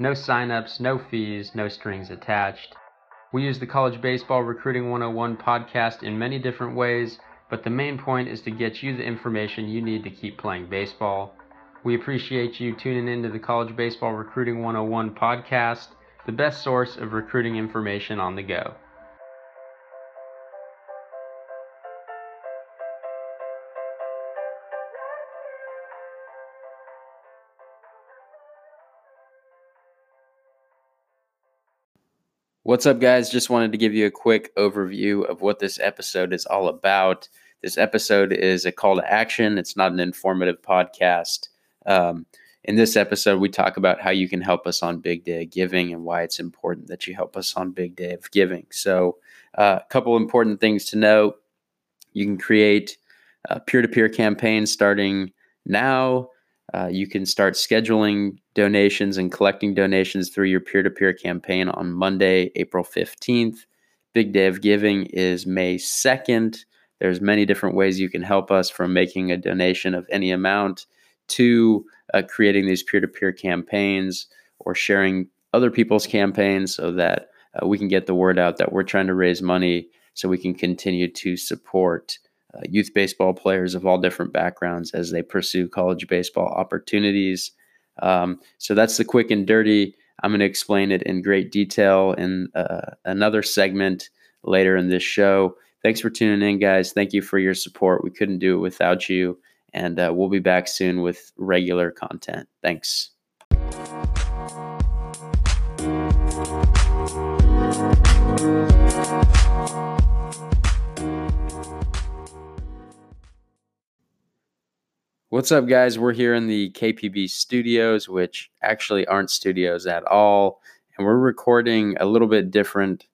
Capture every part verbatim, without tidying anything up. No signups, no fees, no strings attached. We use the College Baseball Recruiting one oh one podcast in many different ways, but the main point is to get you the information you need to keep playing baseball. We appreciate you tuning into the College Baseball Recruiting one oh one podcast, the best source of recruiting information on the go. What's up, guys? Just wanted to give you a quick overview of what this episode is all about. This episode is a call to action. It's not an informative podcast. Um, in this episode, we talk about how you can help us on Big Day of Giving and why it's important that you help us on Big Day of Giving. So uh, a couple important things to know. You can create a peer-to-peer campaign starting now. Uh, you can start scheduling donations and collecting donations through your peer-to-peer campaign on Monday, April fifteenth. Big Day of Giving is May second. There's many different ways you can help us, from making a donation of any amount to uh, creating these peer-to-peer campaigns or sharing other people's campaigns, so that uh, we can get the word out that we're trying to raise money so we can continue to support Uh, youth baseball players of all different backgrounds as they pursue college baseball opportunities. Um, so that's the quick and dirty. I'm going to explain it in great detail in uh, another segment later in this show. Thanks for tuning in, guys. Thank you for your support. We couldn't do it without you, and uh, we'll be back soon with regular content. Thanks. What's up, guys? We're here in the K P B studios, which actually aren't studios at all, and we're recording a little bit different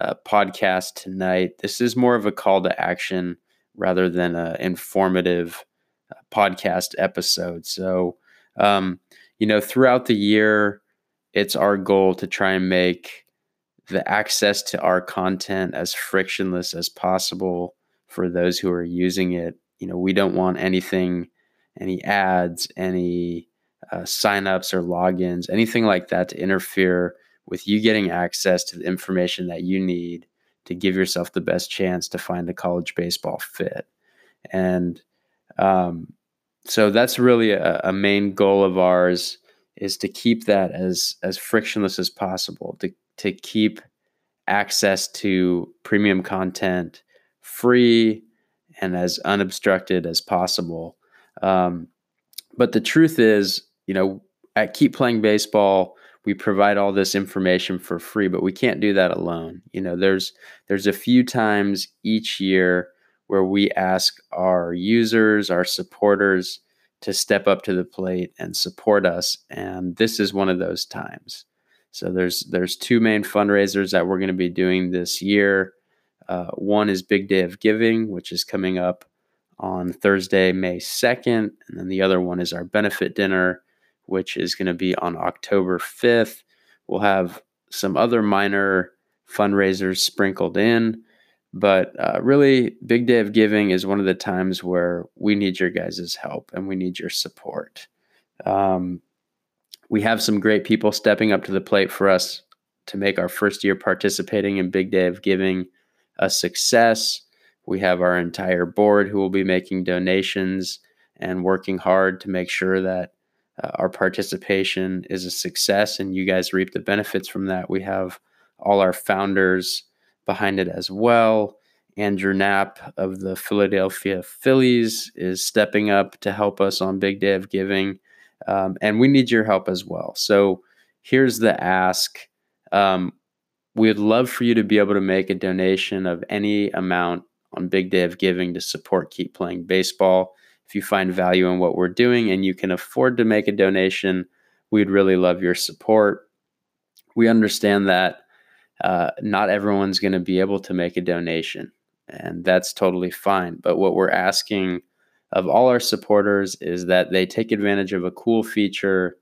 uh, podcast tonight. This is more of a call to action rather than an informative uh, podcast episode. So, um, you know, throughout the year, it's our goal to try and make the access to our content as frictionless as possible for those who are using it. You know, we don't want anything any ads, any uh, signups or logins, anything like that to interfere with you getting access to the information that you need to give yourself the best chance to find a college baseball fit. And um, so that's really a, a main goal of ours, is to keep that as as frictionless as possible, to, to keep access to premium content free and as unobstructed as possible. Um, but the truth is, you know, at Keep Playing Baseball, we provide all this information for free, but we can't do that alone. You know, there's, there's a few times each year where we ask our users, our supporters, to step up to the plate and support us. And this is one of those times. So there's, there's two main fundraisers that we're going to be doing this year. Uh, one is Big Day of Giving, which is coming up on Thursday, May second, and then the other one is our benefit dinner, which is going to be on October fifth. We'll have some other minor fundraisers sprinkled in, but uh, really, Big Day of Giving is one of the times where we need your guys' help and we need your support. Um, we have some great people stepping up to the plate for us to make our first year participating in Big Day of Giving a success. We have our entire board who will be making donations and working hard to make sure that uh, our participation is a success and you guys reap the benefits from that. We have all our founders behind it as well. Andrew Knapp of the Philadelphia Phillies is stepping up to help us on Big Day of Giving. Um, and we need your help as well. So here's the ask. Um, we'd love for you to be able to make a donation of any amount on Big Day of Giving to support Keep Playing Baseball. If you find value in what we're doing and you can afford to make a donation, we'd really love your support. we understand that uh, not everyone's going to be able to make a donation, and that's totally fine. But what we're asking of all our supporters is that they take advantage of a cool feature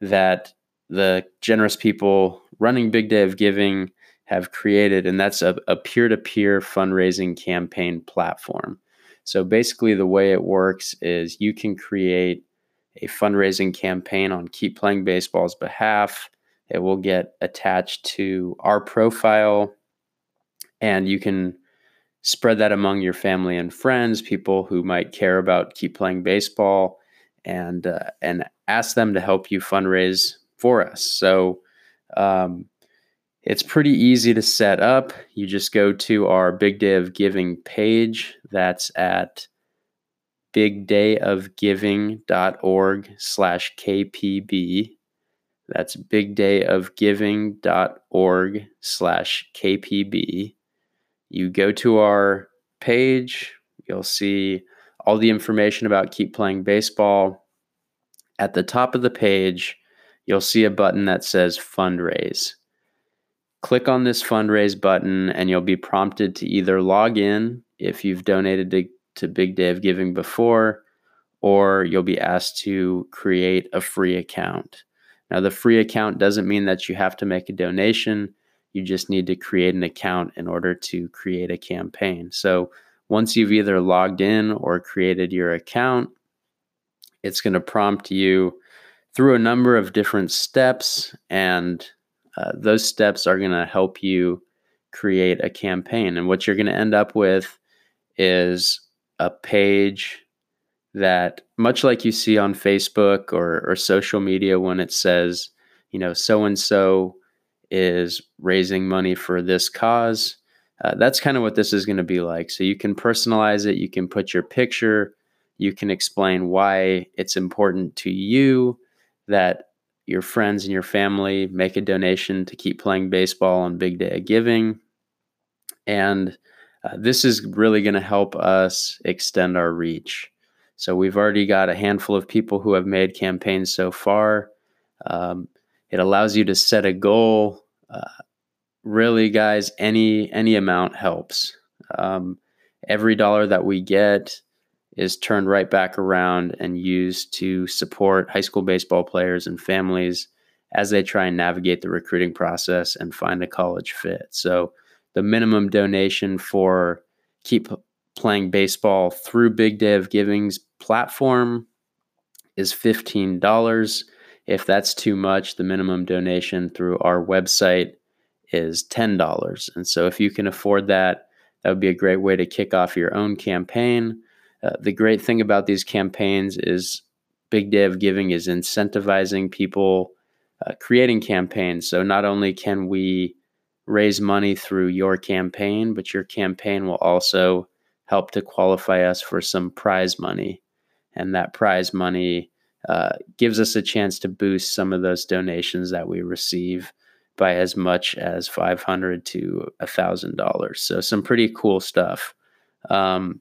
that the generous people running Big Day of Giving have created, and that's a, a peer-to-peer fundraising campaign platform. So basically the way it works is you can create a fundraising campaign on Keep Playing Baseball's behalf. It will get attached to our profile, and you can spread that among your family and friends, people who might care about Keep Playing Baseball, and uh, and ask them to help you fundraise for us. So um, it's pretty easy to set up. You just go to our Big Day of Giving page. That's at big day of giving dot org slash K P B. That's big day of giving dot org slash K P B. You go to our page, you'll see all the information about Keep Playing Baseball. At the top of the page, you'll see a button that says Fundraise. Click on this Fundraise button and you'll be prompted to either log in if you've donated to to Big Day of Giving before, or you'll be asked to create a free account. Now, the free account doesn't mean that you have to make a donation. You just need to create an account in order to create a campaign. So once you've either logged in or created your account, it's going to prompt you through a number of different steps, and uh, those steps are going to help you create a campaign. And what you're going to end up with is a page that, much like you see on Facebook or, or social media when it says, you know, so-and-so is raising money for this cause, uh, that's kind of what this is going to be like. So you can personalize it. You can put your picture. You can explain why it's important to you that your friends and your family make a donation to Keep Playing Baseball on Big Day of Giving. And Uh, this is really going to help us extend our reach. So we've already got a handful of people who have made campaigns so far. Um, it allows you to set a goal. Uh, really, guys, any any amount helps. Um, every dollar that we get is turned right back around and used to support high school baseball players and families as they try and navigate the recruiting process and find a college fit. So the minimum donation for Keep Playing Baseball through Big Day of Giving's platform is fifteen dollars. If that's too much, the minimum donation through our website is ten dollars. And so if you can afford that, that would be a great way to kick off your own campaign. Uh, the great thing about these campaigns is Big Day of Giving is incentivizing people uh, creating campaigns. So not only can we raise money through your campaign, but your campaign will also help to qualify us for some prize money. And that prize money uh, gives us a chance to boost some of those donations that we receive by as much as five hundred dollars to one thousand dollars. So some pretty cool stuff. Um,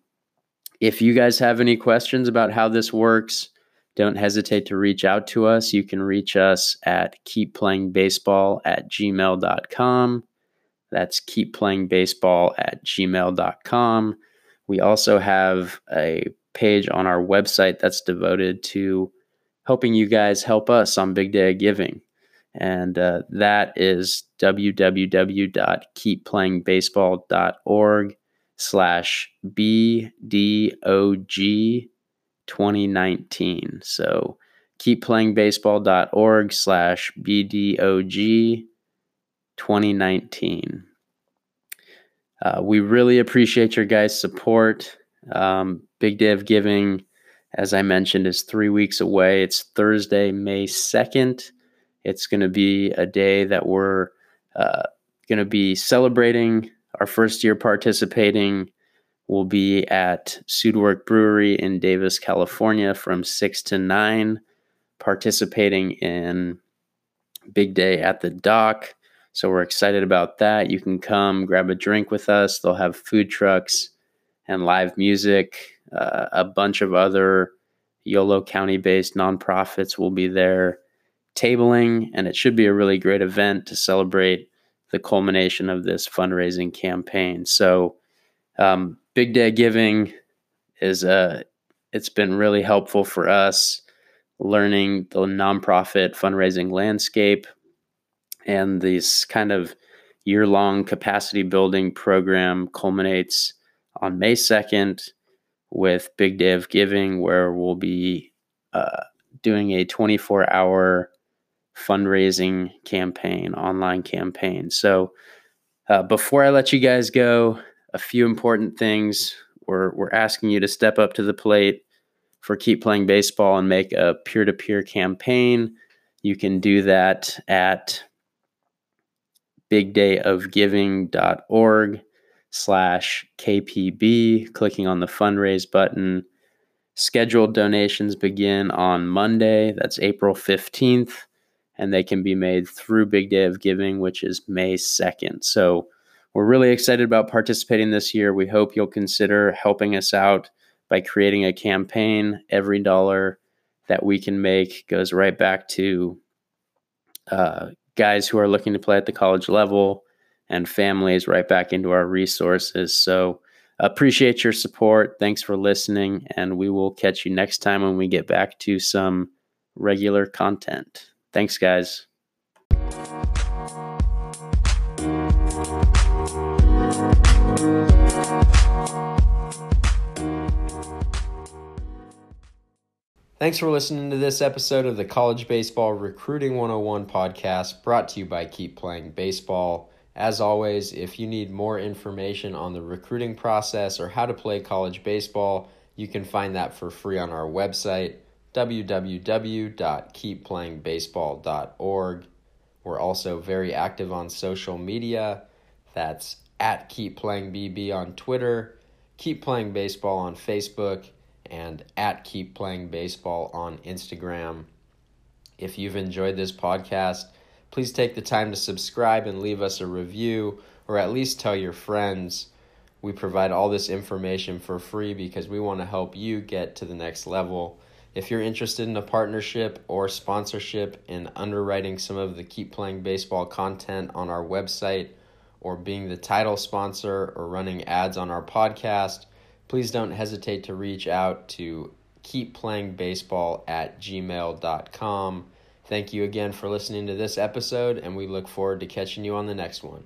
if you guys have any questions about how this works, don't hesitate to reach out to us. You can reach us at keep playing baseball at gmail dot com. That's keep playing baseball at gmail dot com. We also have a page on our website that's devoted to helping you guys help us on Big Day of Giving. And uh, that is w w w dot keep playing baseball dot org slash B D O G twenty nineteen. So keep playing baseball dot org slash B D O G twenty nineteen. Uh, we really appreciate your guys' support. Um, Big Day of Giving, as I mentioned, is three weeks away. It's Thursday, May second. It's going to be a day that we're uh, going to be celebrating our first year participating. We'll be at Sudwerk Brewery in Davis, California from six to nine, participating in Big Day at the Dock. So we're excited about that. You can come grab a drink with us. They'll have food trucks and live music. Uh, a bunch of other Yolo County-based nonprofits will be there. tabling, and it should be a really great event to celebrate the culmination of this fundraising campaign. So um, Big Day Giving is a, it's been really helpful for us learning the nonprofit fundraising landscape and this kind of year-long capacity building program culminates on May second with Big Day of Giving, where we'll be uh, doing a twenty-four hour fundraising campaign, online campaign. So uh, before I let you guys go, a few important things. We're, we're asking you to step up to the plate for Keep Playing Baseball and make a peer-to-peer campaign. You can do that at bigdayofgiving.org slash KPB, clicking on the fundraise button. Scheduled donations begin on Monday, that's April fifteenth, and they can be made through Big Day of Giving, which is May second. So we're really excited about participating this year. We hope you'll consider helping us out by creating a campaign. Every dollar that we can make goes right back to uh, guys who are looking to play at the college level and families, right back into our resources. So appreciate your support. Thanks for listening, and we will catch you next time when we get back to some regular content. Thanks, guys. Thanks for listening to this episode of the College Baseball Recruiting one oh one podcast, brought to you by Keep Playing Baseball. As always, if you need more information on the recruiting process or how to play college baseball, you can find that for free on our website, w w w dot keep playing baseball dot org. We're also very active on social media. That's at Keep Playing B B on Twitter, Keep Playing Baseball on Facebook, and at Keep Playing Baseball on Instagram. If you've enjoyed this podcast, please take the time to subscribe and leave us a review, or at least tell your friends. We provide all this information for free because we want to help you get to the next level. If you're interested in a partnership or sponsorship in underwriting some of the Keep Playing Baseball content on our website, or being the title sponsor or running ads on our podcast, please don't hesitate to reach out to keep playing baseball at gmail dot com. Thank you again for listening to this episode, and we look forward to catching you on the next one.